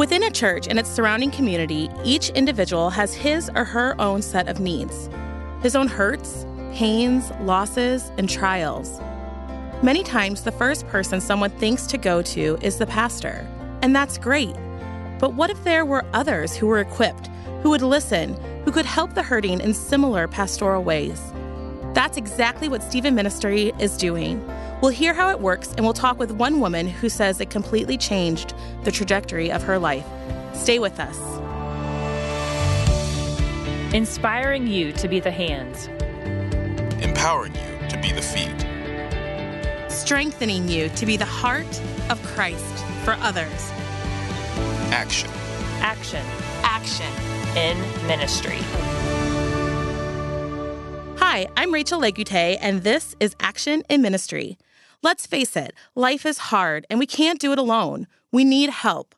Within a church and its surrounding community, each individual has his or her own set of needs, his own hurts, pains, losses, and trials. Many times, the first person someone thinks to go to is the pastor, and that's great. But what if there were others who were equipped, who would listen, who could help the hurting in similar pastoral ways? That's exactly what Stephen Ministry is doing. We'll hear how it works, and we'll talk with one woman who says it completely changed the trajectory of her life. Stay with us. Inspiring you to be the hands. Empowering you to be the feet. Strengthening you to be the heart of Christ for others. Action. Action. Action. In ministry. Hi, I'm Rachel Legutte, and this is Action in Ministry. Let's face it, life is hard, and we can't do it alone. We need help.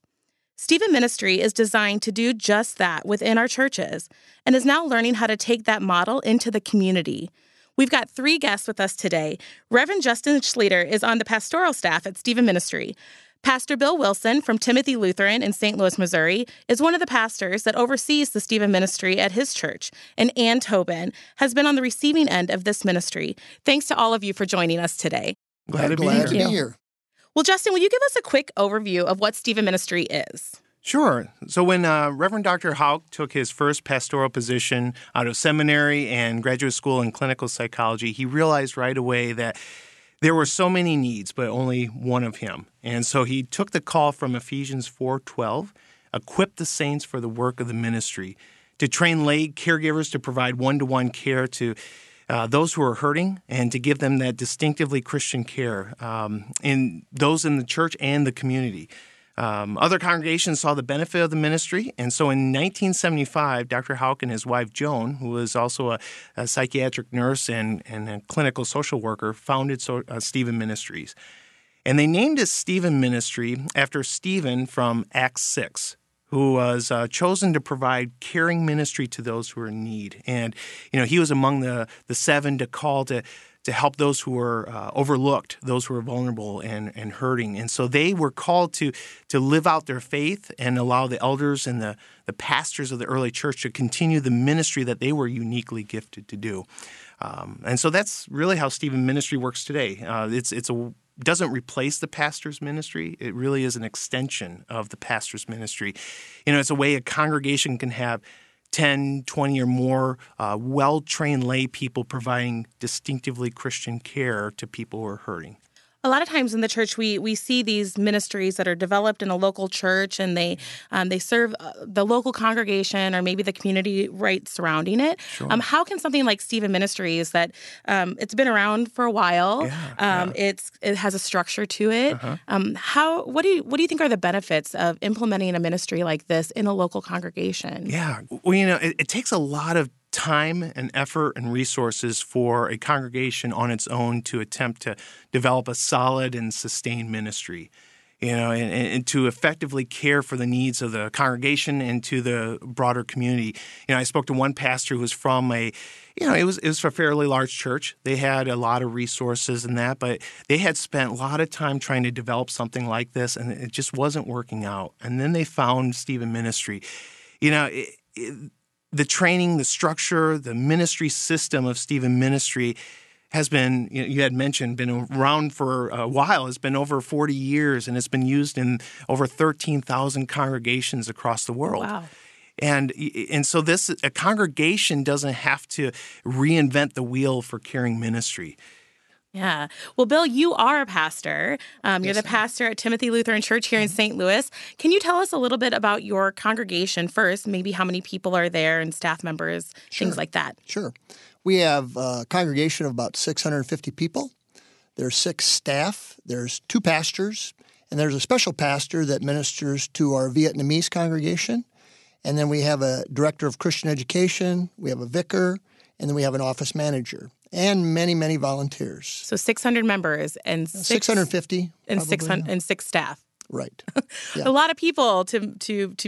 Stephen Ministry is designed to do just that within our churches, and is now learning how to take that model into the community. We've got three guests with us today. Reverend Justin Schlieder is on the pastoral staff at Stephen Ministry. Pastor Bill Wilson from Timothy Lutheran in St. Louis, Missouri, is one of the pastors that oversees the Stephen Ministry at his church, and Ann Tobin has been on the receiving end of this ministry. Thanks to all of you for joining us today. Glad to be here. Well, Justin, will you give us a quick overview of what Stephen Ministry is? Sure. So when Reverend Dr. Hauck took his first pastoral position out of seminary and graduate school in clinical psychology, he realized right away that there were so many needs, but only one of him. And so he took the call from Ephesians 4:12, equip the saints for the work of the ministry, to train lay caregivers to provide one-to-one care to those who are hurting and to give them that distinctively Christian care in those in the church and the community. Other congregations saw the benefit of the ministry, and so in 1975, Dr. Hauck and his wife, Joan, who was also a psychiatric nurse and a clinical social worker, founded Stephen Ministries. And they named it Stephen Ministry after Stephen from Acts 6, who was chosen to provide caring ministry to those who are in need. And, you know, he was among the seven to call to help those who were overlooked, those who were vulnerable and hurting. And so they were called to live out their faith and allow the elders and the pastors of the early church to continue the ministry that they were uniquely gifted to do. And so that's really how Stephen Ministry works today. It doesn't replace the pastor's ministry. It really is an extension of the pastor's ministry. You know, it's a way a congregation can have 10, 20 or more well-trained lay people providing distinctively Christian care to people who are hurting. A lot of times in the church, we see these ministries that are developed in a local church, and they serve the local congregation or maybe the community right surrounding it. Sure. How can something like Stephen Ministries, that it's been around for a while, it has a structure to it. Uh-huh. What do you think are the benefits of implementing a ministry like this in a local congregation? Yeah, well, you know, it takes a lot of time and effort and resources for a congregation on its own to attempt to develop a solid and sustained ministry, you know, and to effectively care for the needs of the congregation and to the broader community. You know, I spoke to one pastor who was from it was a fairly large church. They had a lot of resources and that, but they had spent a lot of time trying to develop something like this, and it just wasn't working out. And then they found Stephen Ministry. You know, the training, the structure, the ministry system of Stephen Ministry has been, you had mentioned, been around for a while. It's been over 40 years, and it's been used in over 13,000 congregations across the world. Wow. And so a congregation doesn't have to reinvent the wheel for caring ministry. Yeah. Well, Bill, you are a pastor. You're the pastor at Timothy Lutheran Church here in St. Louis. Can you tell us a little bit about your congregation first, maybe how many people are there and staff members, things like that? Sure. We have a congregation of about 650 people. There's 6 staff. There's 2 pastors. And there's a special pastor that ministers to our Vietnamese congregation. And then we have a director of Christian education. We have a vicar. And then we have an office manager. And many, many volunteers. So 600 members and 650 and 600 and 6 staff. Right. Yeah. A lot of people to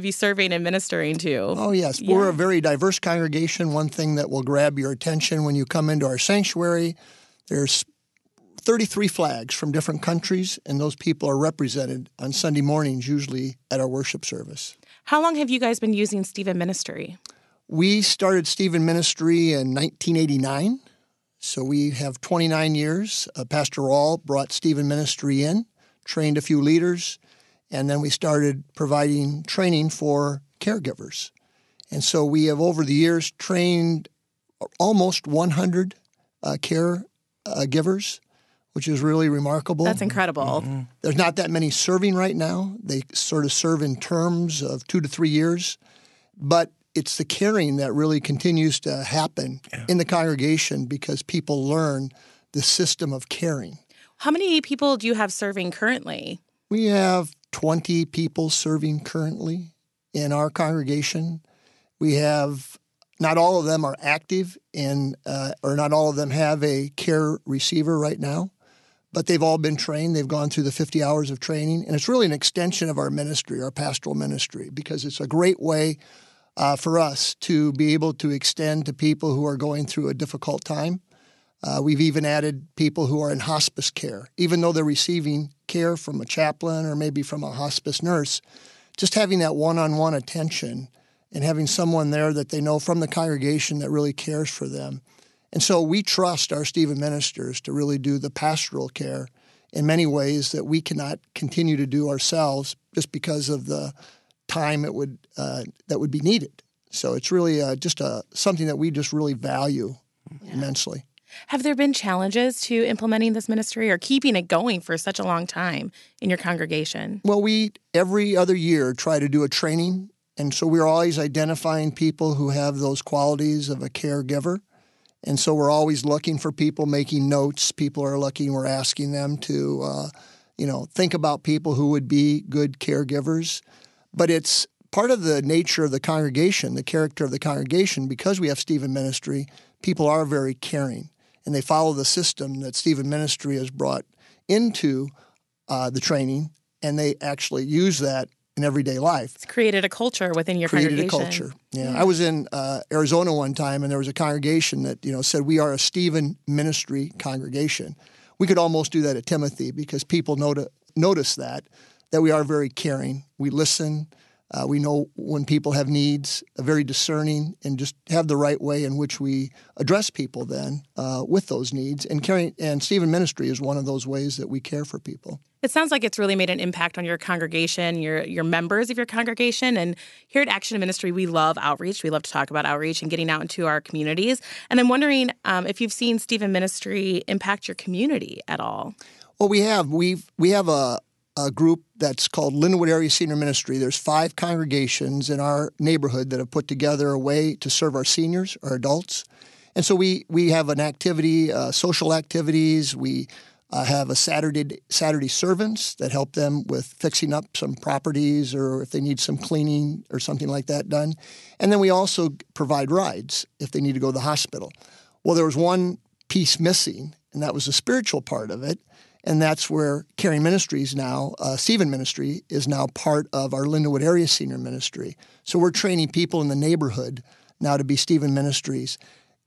be serving and ministering to. Oh, yes. Yeah. We're a very diverse congregation. One thing that will grab your attention when you come into our sanctuary, there's 33 flags from different countries, and those people are represented on Sunday mornings, usually at our worship service. How long have you guys been using Stephen Ministry? We started Stephen Ministry in 1989, so we have 29 years. Pastor Raul brought Stephen Ministry in, trained a few leaders, and then we started providing training for caregivers. And so we have, over the years, trained almost 100 caregivers, which is really remarkable. That's incredible. Mm-hmm. There's not that many serving right now. They sort of serve in terms of 2 to 3 years. But it's the caring that really continues to happen in the congregation because people learn the system of caring. How many people do you have serving currently? We have 20 people serving currently in our congregation. We have, not all of them are active in, or not all of them have a care receiver right now, but they've all been trained. They've gone through the 50 hours of training, and it's really an extension of our ministry, our pastoral ministry, because it's a great way for us to be able to extend to people who are going through a difficult time. We've even added people who are in hospice care, even though they're receiving care from a chaplain or maybe from a hospice nurse. Just having that one-on-one attention and having someone there that they know from the congregation that really cares for them. And so we trust our Stephen ministers to really do the pastoral care in many ways that we cannot continue to do ourselves just because of the time it would that would be needed. So it's really just something that we just really value immensely. Have there been challenges to implementing this ministry or keeping it going for such a long time in your congregation? Well, we every other year try to do a training. And so we're always identifying people who have those qualities of a caregiver. And so we're always looking for people, making notes. People are looking. We're asking them to, think about people who would be good caregivers. But it's part of the nature of the congregation, the character of the congregation. Because we have Stephen Ministry, people are very caring, and they follow the system that Stephen Ministry has brought into the training, and they actually use that in everyday life. It's created a culture within your congregation. Yeah. I was in Arizona one time, and there was a congregation that said, we are a Stephen Ministry congregation. We could almost do that at Timothy because people notice that we are very caring. We listen. We know when people have needs, very discerning, and just have the right way in which we address people then with those needs. And caring, and Stephen Ministry is one of those ways that we care for people. It sounds like it's really made an impact on your congregation, your members of your congregation. And here at Action Ministry, we love outreach. We love to talk about outreach and getting out into our communities. And I'm wondering if you've seen Stephen Ministry impact your community at all. Well, we have. We have a group that's called Linwood Area Senior Ministry. There's 5 congregations in our neighborhood that have put together a way to serve our seniors, our adults. And so we have an activity, social activities. We have a Saturday servants that help them with fixing up some properties or if they need some cleaning or something like that done. And then we also provide rides if they need to go to the hospital. Well, there was one piece missing, and that was the spiritual part of it. And that's where Caring Ministries now, Stephen Ministry, is now part of our Linwood Area Senior Ministry. So we're training people in the neighborhood now to be Stephen Ministries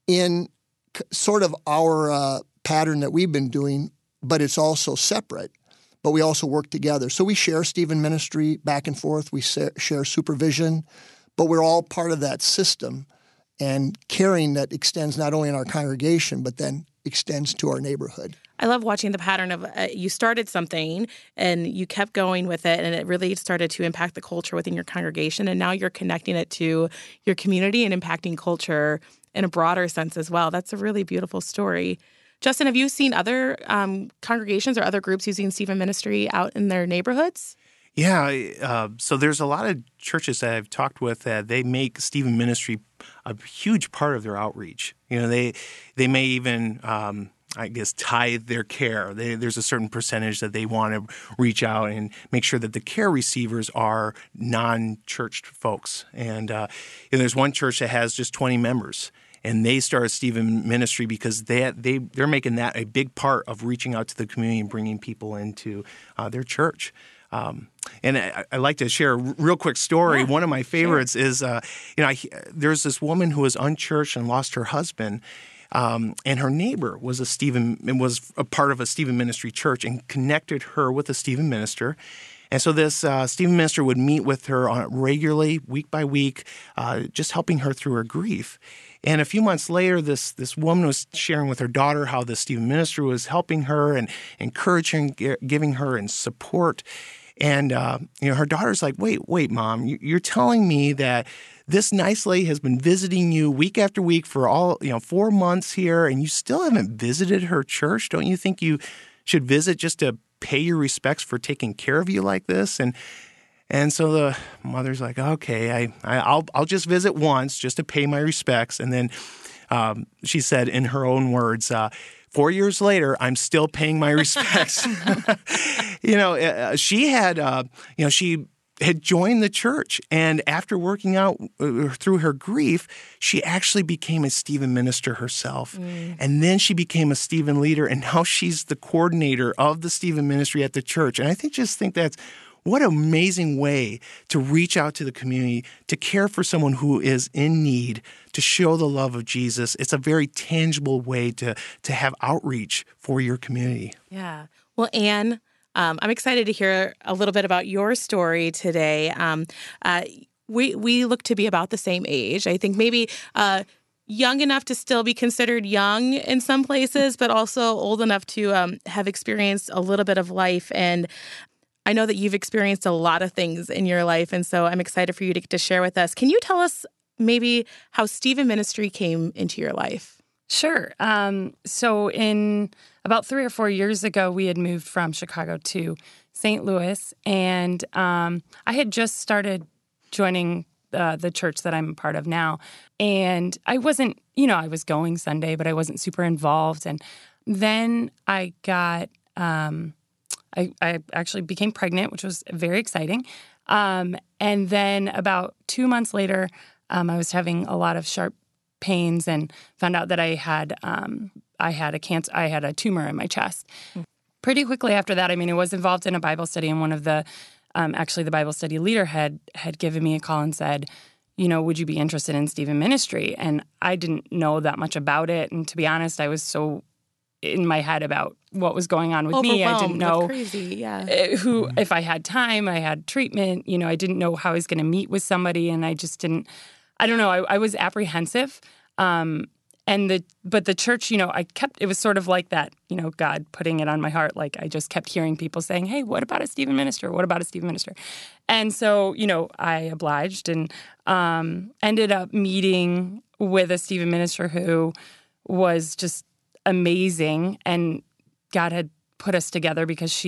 in sort of our pattern that we've been doing, but it's also separate, but we also work together. So we share Stephen Ministry back and forth. We share supervision, but we're all part of that system and caring that extends not only in our congregation, but then extends to our neighborhood. I love watching the pattern of you started something and you kept going with it, and it really started to impact the culture within your congregation. And now you're connecting it to your community and impacting culture in a broader sense as well. That's a really beautiful story. Justin, have you seen other congregations or other groups using Stephen Ministry out in their neighborhoods? Yeah. So there's a lot of churches that I've talked with that they make Stephen Ministry a huge part of their outreach. They may even tithe their care. There's a certain percentage that they want to reach out and make sure that the care receivers are non-churched folks. And there's one church that has just 20 members, and they started Stephen Ministry because they're making that a big part of reaching out to the community and bringing people into their church. And I'd like to share a real quick story. Yeah, one of my favorites is, there's this woman who was unchurched and lost her husband. And her neighbor was a part of a Stephen Ministry church and connected her with a Stephen minister. And so this Stephen minister would meet with her regularly, week by week, just helping her through her grief. And a few months later, this woman was sharing with her daughter how the Stephen minister was helping her and encouraging, giving her and support. And her daughter's like, wait, Mom, you're telling me that this nice lady has been visiting you week after week for 4 months here, and you still haven't visited her church? Don't you think you should visit just to pay your respects for taking care of you like this? And so the mother's like, okay, I'll just visit once just to pay my respects. And then she said in her own words, 4 years later, I'm still paying my respects. She had joined the church, and after working out through her grief, she actually became a Stephen minister herself. Mm. And then she became a Stephen leader, and now she's the coordinator of the Stephen ministry at the church. And I think that's what an amazing way to reach out to the community, to care for someone who is in need, to show the love of Jesus. It's a very tangible way to have outreach for your community. Yeah. Well, Ann, I'm excited to hear a little bit about your story today. We look to be about the same age. I think maybe young enough to still be considered young in some places, but also old enough to have experienced a little bit of life. And I know that you've experienced a lot of things in your life, and so I'm excited for you to get to share with us. Can you tell us maybe how Stephen Ministry came into your life? Sure. So in about 3 or 4 years ago, we had moved from Chicago to St. Louis, and I had just started joining the church that I'm a part of now. And I wasn't, I was going Sunday, but I wasn't super involved. And then I got, I actually became pregnant, which was very exciting. And then about 2 months later, I was having a lot of sharp pains and found out that I had a tumor in my chest. Mm. Pretty quickly after that, I was involved in a Bible study, and one of the the Bible study leader had given me a call and said, would you be interested in Stephen Ministry? And I didn't know that much about it, and to be honest, I was so in my head about what was going on with me. I didn't know if I had time, I had treatment, I didn't know how I was going to meet with somebody, and I just didn't. I don't know. I was apprehensive, but the church, it was sort of like that, God putting it on my heart. Like I just kept hearing people saying, "Hey, what about a Stephen minister? What about a Stephen minister?" And so, I obliged and ended up meeting with a Stephen minister who was just amazing, and God had put us together because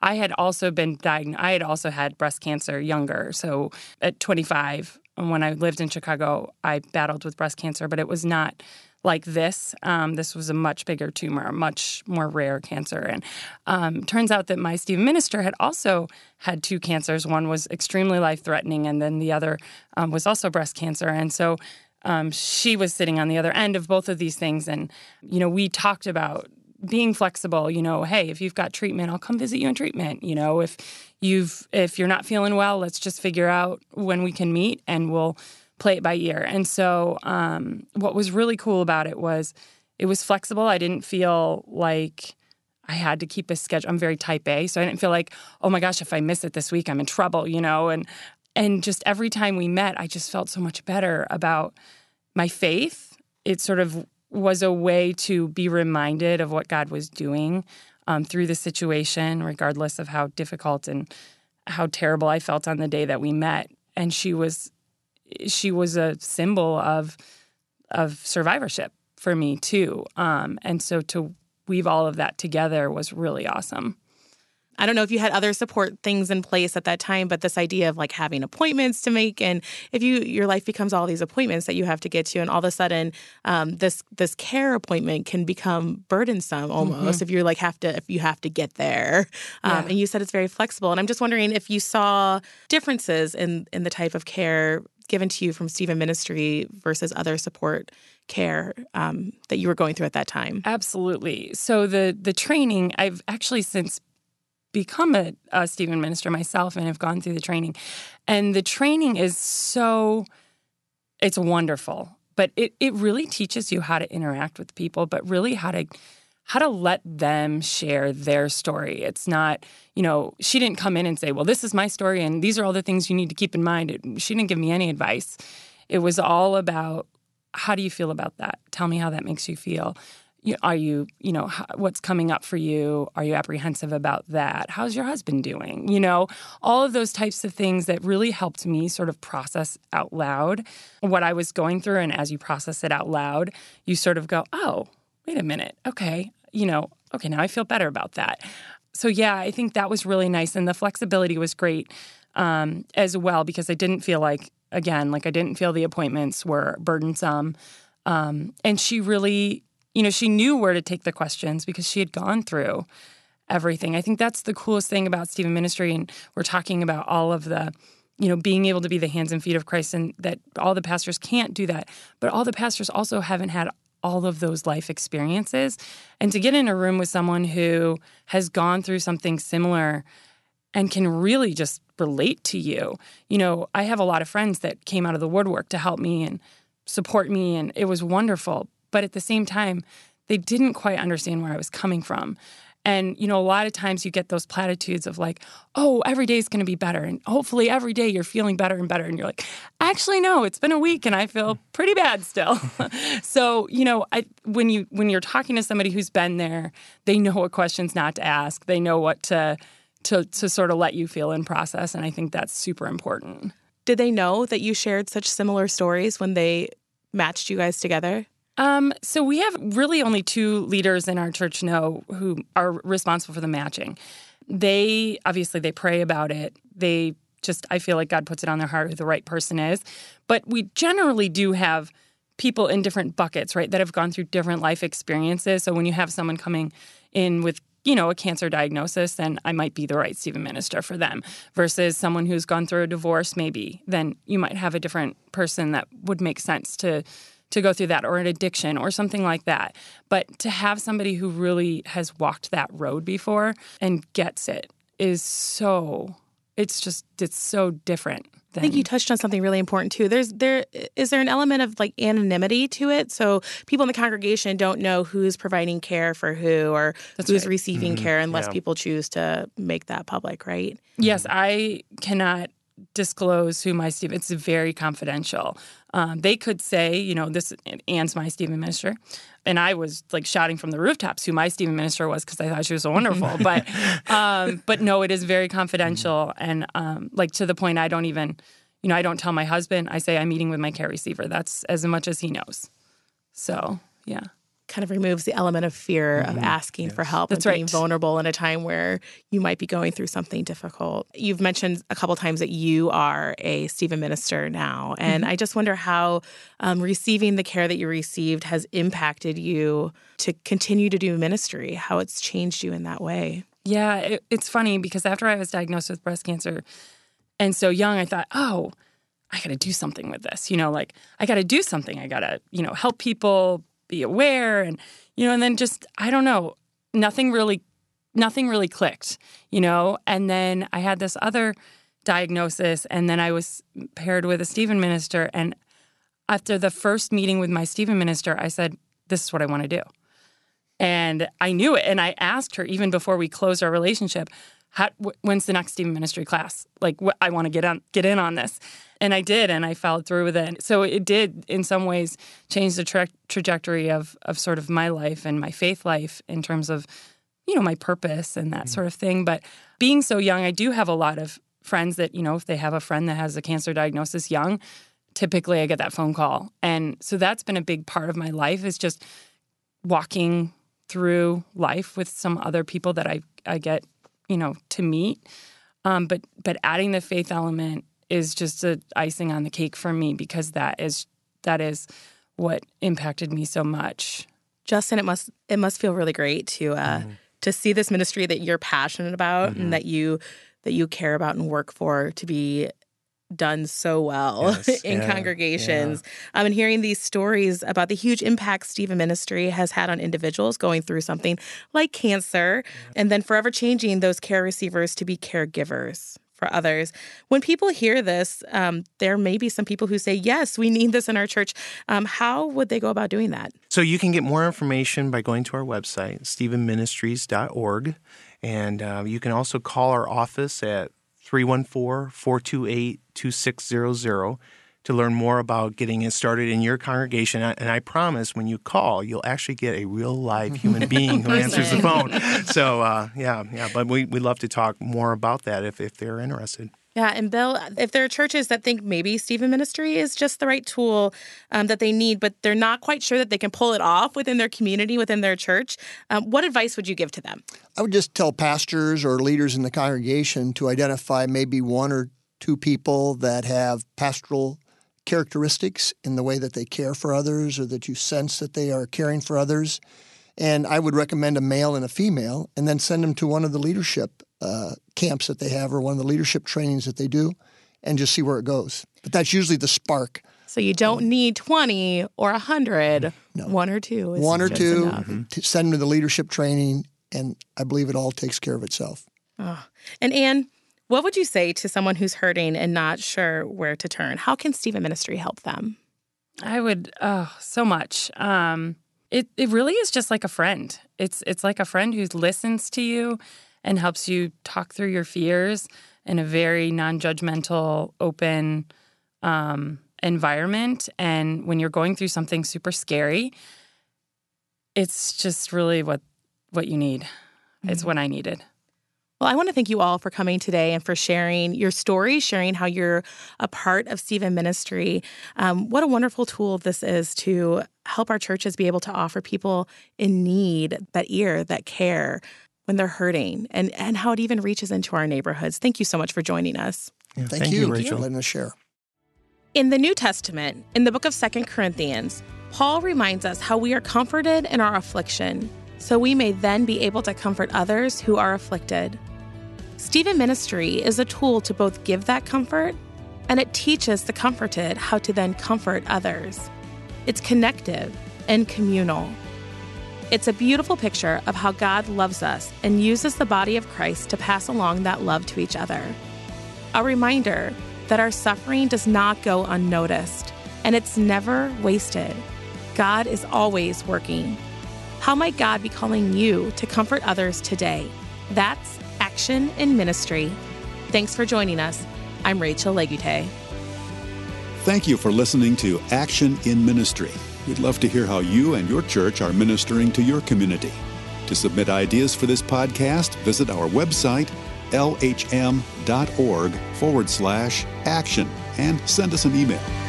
I had also been diagnosed. I had also had breast cancer younger, so at 25. When I lived in Chicago, I battled with breast cancer, but it was not like this. This was a much bigger tumor, a much more rare cancer. And turns out that my Stephen minister had also had two cancers. One was extremely life-threatening, and then the other was also breast cancer. And so she was sitting on the other end of both of these things. And, we talked about being flexible, hey, if you've got treatment, I'll come visit you in treatment. If you're not feeling well, let's just figure out when we can meet and we'll play it by ear. And so what was really cool about it was flexible. I didn't feel like I had to keep a schedule. I'm very type A, so I didn't feel like, oh my gosh, if I miss it this week, I'm in trouble, and just every time we met, I just felt so much better about my faith. It sort of was a way to be reminded of what God was doing through the situation, regardless of how difficult and how terrible I felt on the day that we met. And she was a symbol of survivorship for me too. And so to weave all of that together was really awesome. I don't know if you had other support things in place at that time, but this idea of like having appointments to make, and if your life becomes all these appointments that you have to get to, and all of a sudden this care appointment can become burdensome almost. Mm-hmm. If you have to get there, yeah. And you said it's very flexible, and I'm just wondering if you saw differences in the type of care given to you from Stephen Ministry versus other support care that you were going through at that time. Absolutely. So the training, I've actually since become a Stephen minister myself and have gone through the training. And the training is it's wonderful, But it really teaches you how to interact with people, but really how to let them share their story. It's not, she didn't come in and say, well, this is my story, and these are all the things you need to keep in mind. She didn't give me any advice. It was all about, how do you feel about that? Tell me how that makes you feel. Are you, what's coming up for you? Are you apprehensive about that? How's your husband doing? All of those types of things that really helped me sort of process out loud what I was going through. And as you process it out loud, you sort of go, oh, wait a minute. Okay. Okay, now I feel better about that. So yeah, I think that was really nice. And the flexibility was great as well, because I didn't feel like the appointments were burdensome. And she really... she knew where to take the questions because she had gone through everything. I think that's the coolest thing about Stephen Ministry. And we're talking about all of the, being able to be the hands and feet of Christ, and that all the pastors can't do that. But all the pastors also haven't had all of those life experiences. And to get in a room with someone who has gone through something similar and can really just relate to you. I have a lot of friends that came out of the woodwork to help me and support me, and it was wonderful. But at the same time, they didn't quite understand where I was coming from. And, a lot of times you get those platitudes of like, oh, every day is going to be better. And hopefully every day you're feeling better and better. And you're like, actually, no, it's been a week and I feel pretty bad still. So, when you're talking to somebody who's been there, they know what questions not to ask. They know what to sort of let you feel and process. And I think that's super important. Did they know that you shared such similar stories when they matched you guys together? So we have really only two leaders in our church know who are responsible for the matching. They pray about it. I feel like God puts it on their heart who the right person is. But we generally do have people in different buckets, right, that have gone through different life experiences. So when you have someone coming in with, a cancer diagnosis, then I might be the right Stephen minister for them. Versus someone who's gone through a divorce, maybe, then you might have a different person that would make sense to go through that, or an addiction or something like that. But to have somebody who really has walked that road before and gets it is it's so different. I think you touched on something really important, too. Is there an element of, anonymity to it? So people in the congregation don't know who's providing care for who or who's receiving care unless people choose to make that public, right? Yes, I cannot disclose who my Stephen. It's very confidential. They could say, this Ann's my Stephen minister. And I was shouting from the rooftops who my Stephen minister was because I thought she was so wonderful. But no, it is very confidential. And to the point I don't even, I don't tell my husband. I say I'm meeting with my care receiver. That's as much as he knows. So, yeah. Kind of removes the element of fear of asking for help and being vulnerable in a time where you might be going through something difficult. You've mentioned a couple times that you are a Stephen minister now, and I just wonder how receiving the care that you received has impacted you to continue to do ministry, how it's changed you in that way. Yeah, it's funny because after I was diagnosed with breast cancer and so young, I thought, oh, I got to do something with this. I got to do something. I got to, help people be aware. And, and then just, I don't know, nothing really clicked, And then I had this other diagnosis, and then I was paired with a Stephen minister. And after the first meeting with my Stephen minister, I said, this is what I want to do. And I knew it. And I asked her, even before we closed our relationship, when's the next Stephen ministry class? I want to get in on this. And I did, and I followed through with it. So it did, in some ways, change the trajectory of sort of my life and my faith life in terms of, my purpose and that sort of thing. But being so young, I do have a lot of friends that, if they have a friend that has a cancer diagnosis young, typically I get that phone call. And so that's been a big part of my life, is just walking through life with some other people that I get, to meet. But adding the faith element is just an icing on the cake for me, because that is what impacted me so much. Justin, it must feel really great to see this ministry that you're passionate about and that you care about and work for to be done so well in congregations. Yeah. And hearing these stories about the huge impact Stephen Ministry has had on individuals going through something like cancer, and then forever changing those care receivers to be caregivers for others. When people hear this, there may be some people who say, yes, we need this in our church. How would they go about doing that? So you can get more information by going to our website, stephenministries.org. And you can also call our office at 314-428-2600 to learn more about getting it started in your congregation. And I promise when you call, you'll actually get a real live human being who answers the phone. So, but we'd love to talk more about that if they're interested. Yeah, and Bill, if there are churches that think maybe Stephen Ministry is just the right tool that they need, but they're not quite sure that they can pull it off within their community, within their church, what advice would you give to them? I would just tell pastors or leaders in the congregation to identify maybe one or two people that have pastoral characteristics in the way that they care for others or that you sense that they are caring for others. And I would recommend a male and a female, and then send them to one of the leadership camps that they have or one of the leadership trainings that they do and just see where it goes. But that's usually the spark. So you don't need 20 or 100. No. One or two. One or two. To send them to the leadership training, and I believe it all takes care of itself. Oh. And Ann, what would you say to someone who's hurting and not sure where to turn? How can Stephen Ministry help them? I would, so much. It really is just like a friend. It's like a friend who listens to you and helps you talk through your fears in a very non-judgmental, open environment. And when you're going through something super scary, it's just really what you need. Mm-hmm. It's what I needed. Well, I want to thank you all for coming today and for sharing your story, sharing how you're a part of Stephen Ministry. What a wonderful tool this is to help our churches be able to offer people in need that ear, that care when they're hurting, and how it even reaches into our neighborhoods. Thank you so much for joining us. Yeah, thank you, Rachel, for letting us share. In the New Testament, in the book of 2 Corinthians, Paul reminds us how we are comforted in our affliction, so we may then be able to comfort others who are afflicted. Stephen Ministry is a tool to both give that comfort, and it teaches the comforted how to then comfort others. It's connective and communal. It's a beautiful picture of how God loves us and uses the body of Christ to pass along that love to each other. A reminder that our suffering does not go unnoticed, and it's never wasted. God is always working. How might God be calling you to comfort others today? That's Action in Ministry. Thanks for joining us. I'm Rachel Legutte. Thank you for listening to Action in Ministry. We'd love to hear how you and your church are ministering to your community. To submit ideas for this podcast, visit our website, lhm.org/action, and send us an email.